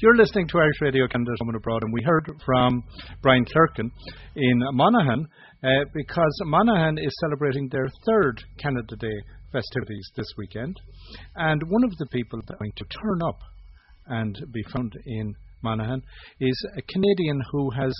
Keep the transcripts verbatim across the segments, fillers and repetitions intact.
You're listening to Irish Radio Canada Women Abroad, and we heard from Brian Clerken in Monaghan uh, because Monaghan is celebrating their third Canada Day festivities this weekend, and one of the people that are going to turn up and be found in Monaghan is a Canadian who has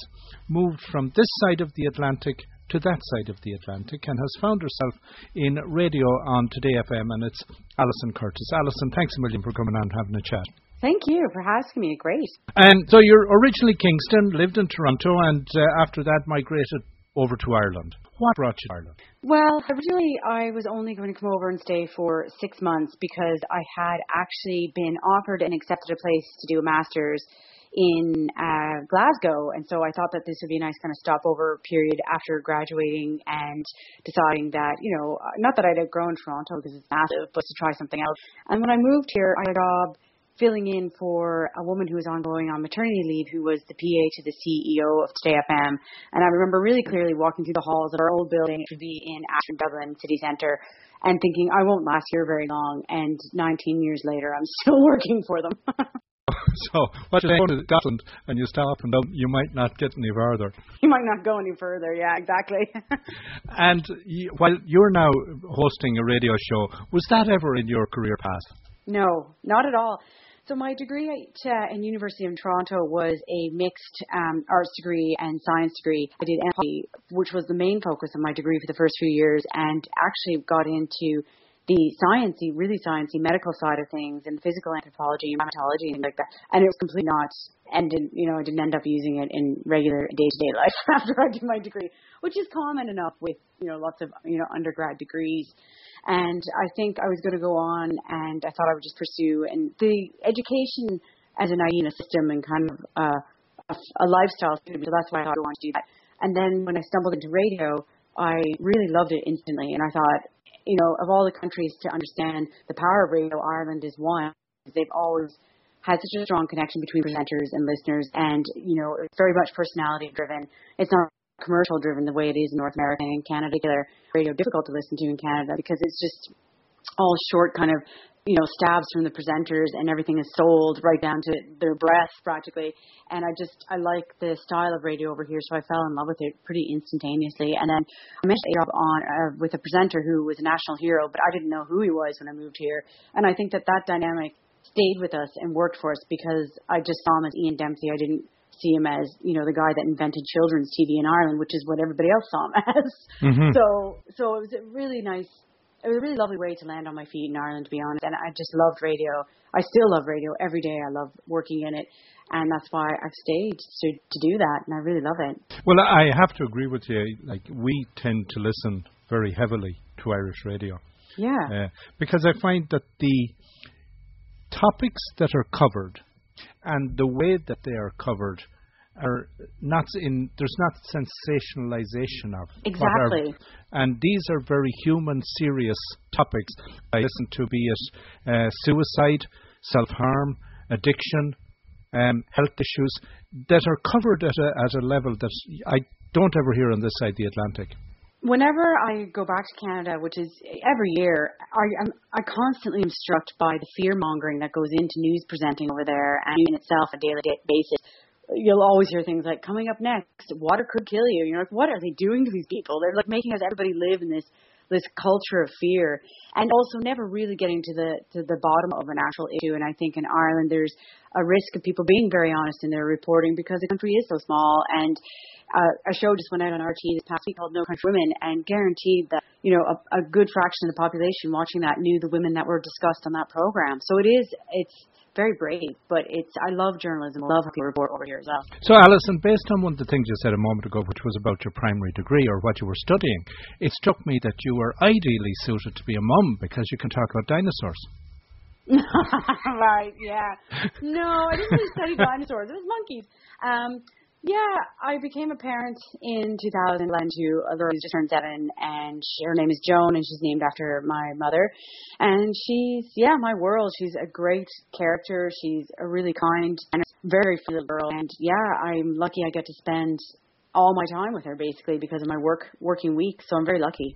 moved from this side of the Atlantic to that side of the Atlantic and has found herself in radio on Today F M, and it's Alison Curtis. Alison, thanks a million for coming on and having a chat. Thank you for asking me. Great. And so you're originally Kingston, lived in Toronto, and uh, after that migrated over to Ireland. What brought you to Ireland? Well, originally I was only going to come over and stay for six months because I had actually been offered and accepted a place to do a master's in uh, Glasgow, and so I thought that this would be a nice kind of stopover period after graduating and deciding that, you know, not that I'd outgrown Toronto because it's massive, but to try something else. And when I moved here, I had a job filling in for a woman who was ongoing on maternity leave, who was the P A to the C E O of Today F M. And I remember really clearly walking through the halls of our old building, which would be in Ashton, Dublin City Centre, and thinking, I won't last here very long. And nineteen years later, I'm still working for them. So, what you go to Scotland and you stop and you might not get any further. You might not go any further, yeah, exactly. And you, while you're now hosting a radio show, was that ever in your career path? No, not at all. So my degree at uh, in University of Toronto was a mixed um, arts degree and science degree. I did anthropology, which was the main focus of my degree for the first few years, and actually got into the sciencey, really sciencey medical side of things, and physical anthropology and primatology and things like that. And it was completely not, and didn't, you know, I didn't end up using it in regular day-to-day life after I did my degree, which is common enough with, you know, lots of, you know, undergrad degrees. And I think I was going to go on, and I thought I would just pursue, and the education as an idea in a system and kind of uh, a, a lifestyle, so that's why I thought I wanted to do that. And then when I stumbled into radio, I really loved it instantly, and I thought, you know, of all the countries to understand the power of radio, Ireland is one. They've always had such a strong connection between presenters and listeners, and, you know, it's very much personality-driven. It's not commercial-driven the way it is in North America and in Canada. Particular radio difficult to listen to in Canada because it's just all short kind of, you know, stabs from the presenters, and everything is sold right down to their breath practically. And I just, I like the style of radio over here, so I fell in love with it pretty instantaneously. And then I managed a job on uh, with a presenter who was a national hero, but I didn't know who he was when I moved here. And I think that that dynamic stayed with us and worked for us because I just saw him as Ian Dempsey. I didn't see him as, you know, the guy that invented children's T V in Ireland, which is what everybody else saw him as. Mm-hmm. So, so it was a really nice. It was a really lovely way to land on my feet in Ireland, to be honest, and I just loved radio. I still love radio every day. I love working in it, and that's why I've stayed to, to do that, and I really love it. Well, I have to agree with you. Like, we tend to listen very heavily to Irish radio. Yeah. Uh, because I find that the topics that are covered and the way that they are covered are not in, there's not sensationalization of. Exactly. Are, and these are very human, serious topics. I listen to, be it uh, suicide, self-harm, addiction, um, health issues, that are covered at a, at a level that I don't ever hear on this side of the Atlantic. Whenever I go back to Canada, which is every year, I, I'm, I constantly am struck by the fear-mongering that goes into news presenting over there, and in itself on a daily basis. You'll always hear things like, coming up next, water could kill you. You're like, what are they doing to these people? They're like making us, everybody live in this this culture of fear, and also never really getting to the to the bottom of an actual issue. And I think in Ireland there's a risk of people being very honest in their reporting because the country is so small. And uh, a show just went out on R T E this past week called No Country for Women, and guaranteed that, you know, a, a good fraction of the population watching that knew the women that were discussed on that program. So it is, it's very brave, but it's, I love journalism. I love how people report over here as well. So, Alison, based on one of the things you said a moment ago, which was about your primary degree or what you were studying, it struck me that you were ideally suited to be a mum because you can talk about dinosaurs. Right, yeah. No, I didn't really study dinosaurs. It was monkeys. Um, yeah, I became a parent in two thousand eleven to a girl who just turned seven, and she, her name is Joan, and she's named after my mother. And she's, yeah, my world. She's a great character. She's a really kind and a very free little girl. And yeah, I'm lucky I get to spend all my time with her basically because of my work working week. So I'm very lucky.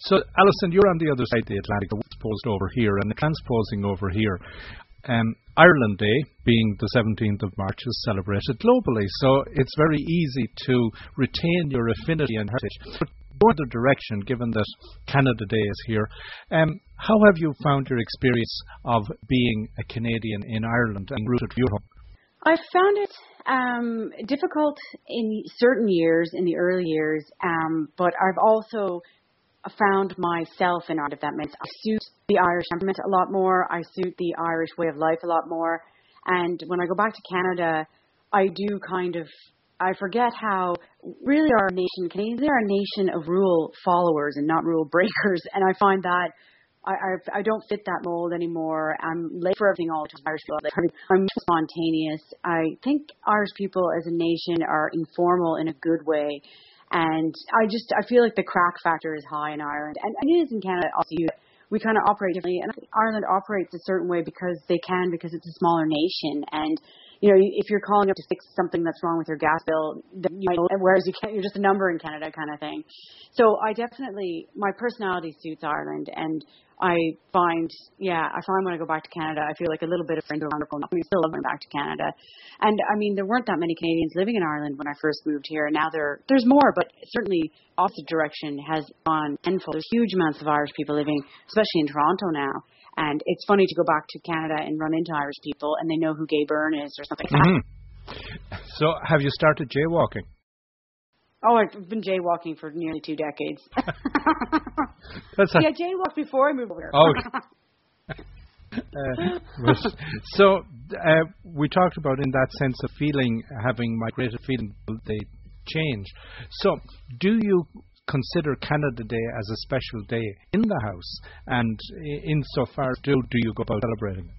So, Alison, you're on the other side of the Atlantic, the what's posed over here and the transposing over here. Um, Ireland Day, being the seventeenth of March, is celebrated globally, so it's very easy to retain your affinity and heritage. But go in the direction, given that Canada Day is here. Um, how have you found your experience of being a Canadian in Ireland and rooted for your home? I found it um, difficult in certain years, in the early years, um, but I've also found myself in Ireland, if that makes sense. I suit the Irish temperament a lot more. I suit the Irish way of life a lot more. And when I go back to Canada, I do kind of, I forget how really our nation, Canadians are a nation of rule followers and not rule breakers. And I find that I, I, I don't fit that mold anymore. I'm late for everything all the time. Irish people, I'm, I'm spontaneous. I think Irish people as a nation are informal in a good way. And I just, I feel like the crack factor is high in Ireland. And it is in Canada also. We kind of operate differently. And I think Ireland operates a certain way because they can, because it's a smaller nation. And, you know, if you're calling up to fix something that's wrong with your gas bill, then you might know, whereas you can't, you're just a number in Canada kind of thing. So I definitely, my personality suits Ireland. And I find, yeah, I find when I go back to Canada, I feel like a little bit of friends around the corner. I mean, I still love going back to Canada. And, I mean, there weren't that many Canadians living in Ireland when I first moved here. Now there, there's more, but certainly opposite direction has gone tenfold. There's huge amounts of Irish people living, especially in Toronto now. And it's funny to go back to Canada and run into Irish people, and they know who Gay Byrne is or something like mm-hmm. that. So have you started jaywalking? Oh, I've been jaywalking for nearly two decades. That's yeah, I jaywalked before I moved over. Oh. uh, so uh, we talked about in that sense of feeling, having migrated feeling, they change. So do you consider Canada Day as a special day in the house? And insofar, do, do you go about celebrating it?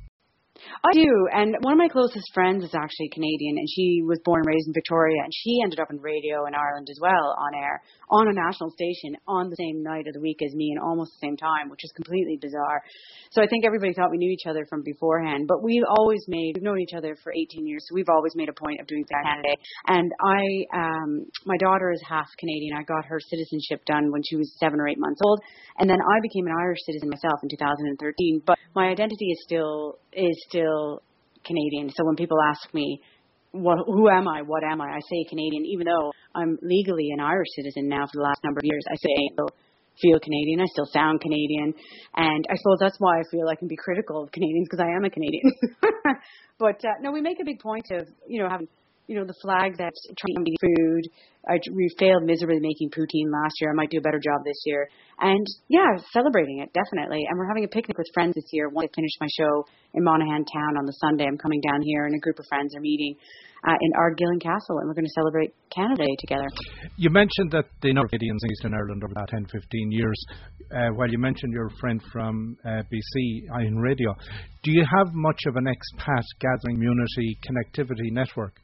I do, and one of my closest friends is actually Canadian, and she was born and raised in Victoria, and she ended up in radio in Ireland as well, on air, on a national station, on the same night of the week as me, and almost the same time, which is completely bizarre. So I think everybody thought we knew each other from beforehand, but we've always made, we've known each other for eighteen years, so we've always made a point of doing that Canada Day. And I, um, my daughter is half Canadian. I got her citizenship done when she was seven or eight months old, and then I became an Irish citizen myself in two thousand thirteen, but my identity is still, is still Canadian. So when people ask me, what, who am I, what am I, I say Canadian, even though I'm legally an Irish citizen now for the last number of years. I say I still feel Canadian, I still sound Canadian, and I suppose that's why I feel I can be critical of Canadians, because I am a Canadian. But uh, no, we make a big point of, you know, having, you know, the flag that's trying to eat food. I, we failed miserably making poutine last year. I might do a better job this year. And, yeah, celebrating it, definitely. And we're having a picnic with friends this year. Once I finish my show in Monaghan town on the Sunday, I'm coming down here, and a group of friends are meeting uh, in Ardgillan Castle, and we're going to celebrate Canada Day together. You mentioned that the number of Canadians in Eastern Ireland over the last ten, fifteen years, uh, while you mentioned your friend from uh, B C in radio, do you have much of an expat gathering community connectivity network?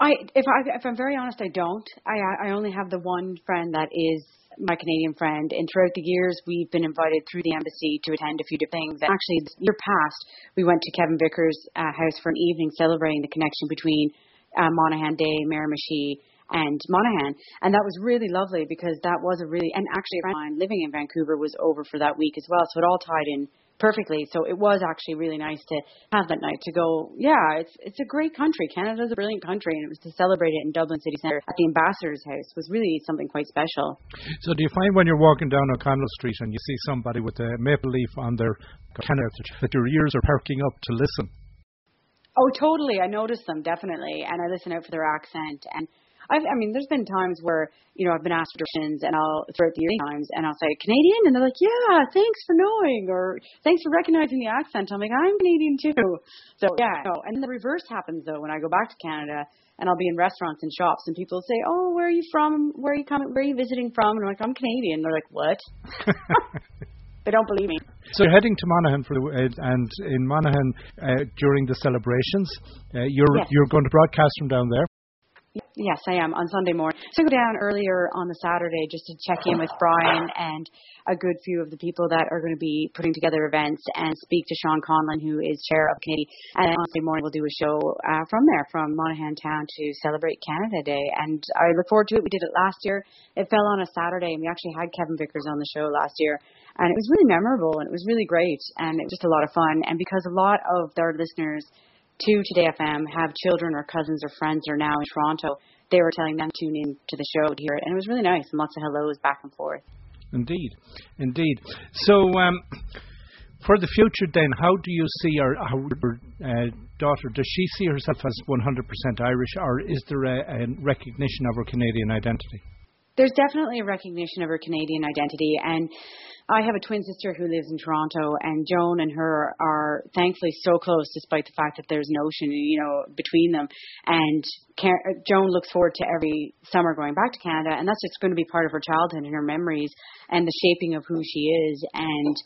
I, if, I, if I'm very honest, I don't. I, I only have the one friend that is my Canadian friend. And throughout the years, we've been invited through the embassy to attend a few different things. And actually, this year past, we went to Kevin Vickers' uh, house for an evening celebrating the connection between uh, Monaghan Day, Miramichi, and Monaghan. And that was really lovely because that was a really, and actually a friend of mine living in Vancouver was over for that week as well. So it all tied in perfectly. So it was actually really nice to have that night to go, yeah, it's it's a great country. Canada's a brilliant country. And it was to celebrate it in Dublin City Centre at the Ambassador's House was really something quite special. So do you find when you're walking down O'Connell Street and you see somebody with a maple leaf on their Canada that your ears are perking up to listen? Oh, totally. I notice them, definitely. And I listen out for their accent. And I've, I mean, there's been times where, you know, I've been asked questions and I'll, throughout the year times, and I'll say, Canadian? And they're like, yeah, thanks for knowing, or thanks for recognizing the accent. I'm like, I'm Canadian too. So, yeah. No. And then the reverse happens, though, when I go back to Canada and I'll be in restaurants and shops and people say, oh, where are you from? Where are you coming? Where are you visiting from? And I'm like, I'm Canadian. And they're like, what? They don't believe me. So you're heading to Monaghan, for the, uh, and in Monaghan, uh, during the celebrations, uh, you're yes. you're going to broadcast from down there. Yes, I am, on Sunday morning. So I go down earlier on the Saturday just to check in with Brian and a good few of the people that are going to be putting together events, and speak to Sean Conlon, who is chair of Canada. And on Sunday morning, we'll do a show uh, from there, from Monaghan town, to celebrate Canada Day. And I look forward to it. We did it last year. It fell on a Saturday, and we actually had Kevin Vickers on the show last year. And it was really memorable, and it was really great, and it was just a lot of fun. And because a lot of their listeners to Today F M have children or cousins or friends that are now in Toronto, they were telling them to tune in to the show to hear it. And it was really nice, and lots of hellos back and forth. Indeed, indeed. So um, for the future then, how do you see our, our uh, daughter? Does she see herself as one hundred percent Irish, or is there a, a recognition of her Canadian identity? There's definitely a recognition of her Canadian identity, and I have a twin sister who lives in Toronto, and Joan and her are thankfully so close, despite the fact that there's an ocean, you know, between them. And Car- Joan looks forward to every summer going back to Canada, and that's just going to be part of her childhood and her memories and the shaping of who she is. And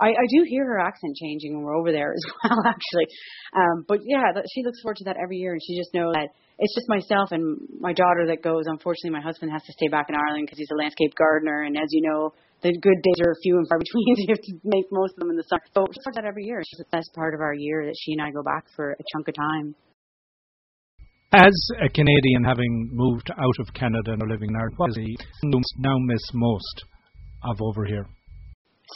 I, I do hear her accent changing when we're over there as well, actually. Um, but yeah, that, she looks forward to that every year, and she just knows that it's just myself and my daughter that goes. Unfortunately, my husband has to stay back in Ireland because he's a landscape gardener, and as you know, the good days are few and far between. You have to make most of them in the summer. So she does that every year. It's the best part of our year that she and I go back for a chunk of time. As a Canadian, having moved out of Canada and living in Ireland, what is the thing you now miss most of over here?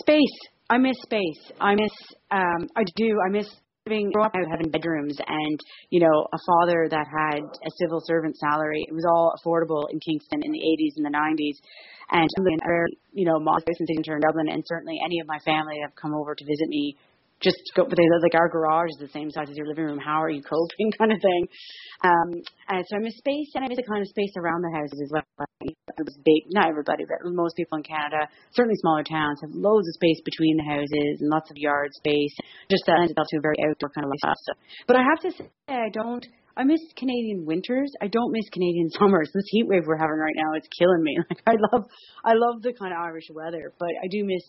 Space. I miss space. I miss, um, I do, I miss living, growing up having bedrooms and, you know, a father that had a civil servant salary. It was all affordable in Kingston in the eighties and the nineties. And in our, you know, my since in Dublin, and certainly any of my family that have come over to visit me, just go. But they like our garage is the same size as your living room. How are you coping, kind of thing. Um, and so I miss space, and I miss the kind of space around the houses as well. It was big, not everybody, but most people in Canada, certainly smaller towns, have loads of space between the houses and lots of yard space. Just that lends itself to a very outdoor kind of lifestyle. So, but I have to say, I don't. I miss Canadian winters. I don't miss Canadian summers. This heat wave we're having right now, it's killing me. Like I love, I love the kind of Irish weather, but I do miss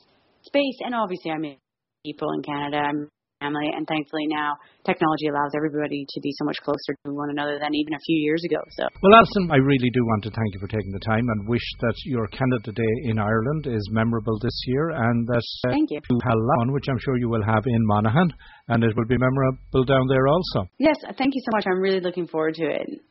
space, and obviously I miss people in Canada, I miss family, and thankfully now technology allows everybody to be so much closer to one another than even a few years ago. So, well, Alison, I really do want to thank you for taking the time, and wish that your Canada Day in Ireland is memorable this year, and that uh, thank you. You have one, which I'm sure you will have in Monaghan, and it will be memorable down there also. Yes, thank you so much. I'm really looking forward to it.